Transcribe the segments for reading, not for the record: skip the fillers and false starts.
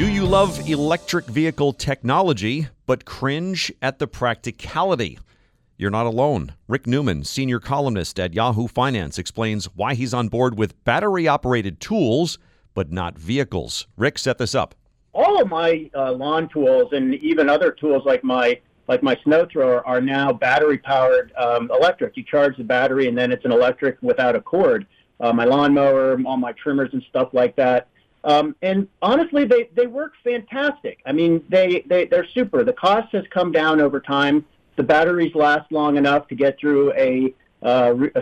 Do you love electric vehicle technology but cringe at the practicality? You're not alone. Rick Newman, senior columnist at Yahoo Finance, explains why he's on board with battery-operated tools but not vehicles. Rick, set this up. All of my lawn tools and even other tools like my snow thrower are now battery-powered electric. You charge the battery, and then it's an electric without a cord. My lawnmower, all my trimmers and stuff like that. And honestly, they work fantastic. I mean, they're super. The cost has come down over time. The batteries last long enough to get through a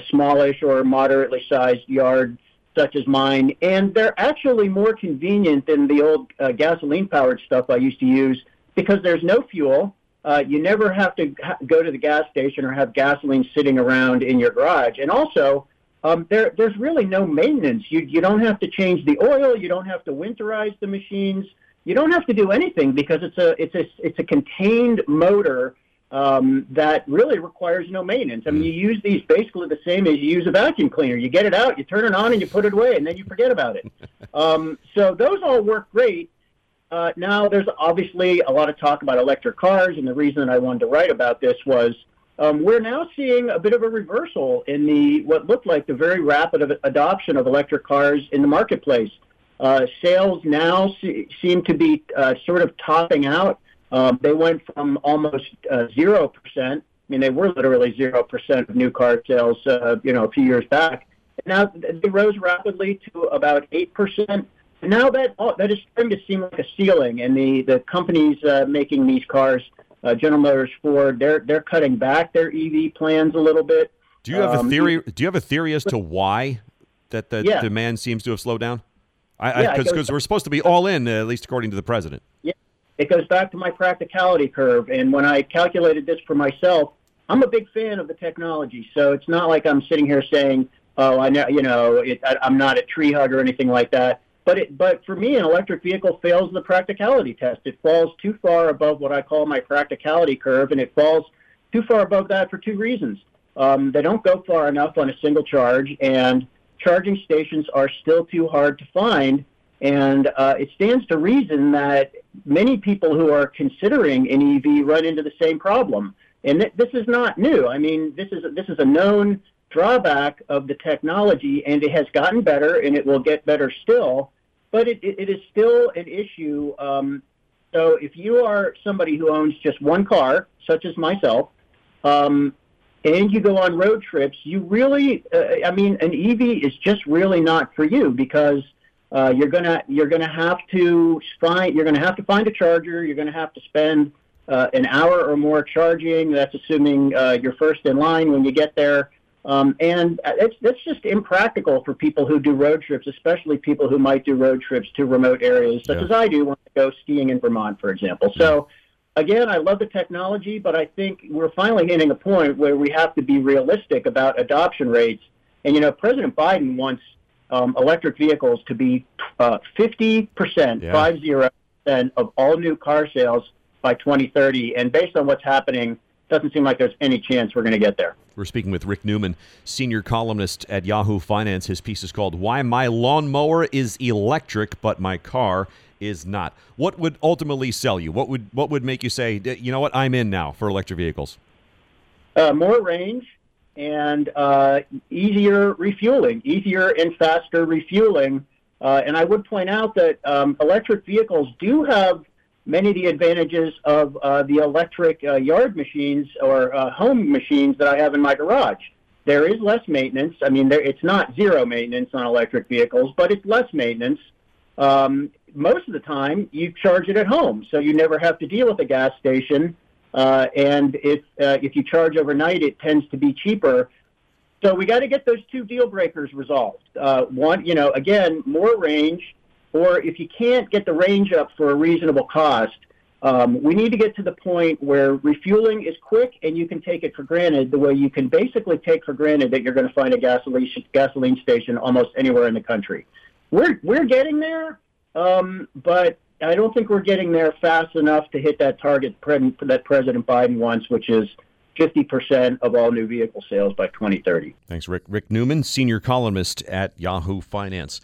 smallish or moderately sized yard such as mine. And they're actually more convenient than the old gasoline-powered stuff I used to use because there's no fuel. You never have to go to the gas station or have gasoline sitting around in your garage. And also, there's really no maintenance. You don't have to change the oil. You don't have to winterize the machines. You don't have to do anything because it's a contained motor that really requires no maintenance. I mean, you use these basically the same as you use a vacuum cleaner. You get it out, you turn it on, and you put it away, and then you forget about it. So those all work great. Now, there's obviously a lot of talk about electric cars, and the reason I wanted to write about this was we're now seeing a bit of a reversal in what looked like the very rapid adoption of electric cars in the marketplace. Sales now seem to be sort of topping out. They went from almost 0%. I mean, they were literally 0% of new car sales, a few years back. Now they rose rapidly to about 8%. Now that is starting to seem like a ceiling, and the companies making these cars, General Motors, Ford, they're cutting back their EV plans a little bit. Do you have a theory? Do you have a theory as to why that the demand seems to have slowed down? Because we're supposed to be all in, at least according to the president. Yeah, it goes back to my practicality curve, and when I calculated this for myself, I'm a big fan of the technology, so it's not like I'm sitting here saying, "Oh, I know," I'm not a tree hug or anything like that. But for me, an electric vehicle fails the practicality test. It falls too far above what I call my practicality curve, and it falls too far above that for two reasons. They don't go far enough on a single charge, and charging stations are still too hard to find. And it stands to reason that many people who are considering an EV run into the same problem. And this is not new. I mean, this is a known drawback of the technology, and it has gotten better, and it will get better still. But it is still an issue. So if you are somebody who owns just one car, such as myself, and you go on road trips, you really, an EV is just really not for you because you're going to have to find a charger. You're going to have to spend an hour or more charging. That's assuming you're first in line when you get there. And that's just impractical for people who do road trips, especially people who might do road trips to remote areas, such as I do when I go skiing in Vermont, for example. Yeah. So, again, I love the technology, but I think we're finally hitting a point where we have to be realistic about adoption rates. And, President Biden wants electric vehicles to be 50% of all new car sales by 2030. And based on what's happening, doesn't seem like there's any chance we're going to get there. We're speaking with Rick Newman, senior columnist at Yahoo Finance. His piece is called "Why My Lawnmower is Electric, But My Car Is Not." What would ultimately sell you? What would make you say, you know what, I'm in now for electric vehicles? More range and easier and faster refueling. And I would point out that electric vehicles do have many of the advantages of the electric yard machines or home machines that I have in my garage. There is less maintenance. I mean, it's not zero maintenance on electric vehicles, but it's less maintenance. Most of the time, you charge it at home, so you never have to deal with a gas station. And if you charge overnight, it tends to be cheaper. So we got to get those two deal breakers resolved. One, again, more range. Or if you can't get the range up for a reasonable cost, we need to get to the point where refueling is quick and you can take it for granted the way you can basically take for granted that you're going to find a gasoline station almost anywhere in the country. We're getting there, but I don't think we're getting there fast enough to hit that target that President Biden wants, which is 50% of all new vehicle sales by 2030. Thanks, Rick. Rick Newman, senior columnist at Yahoo Finance.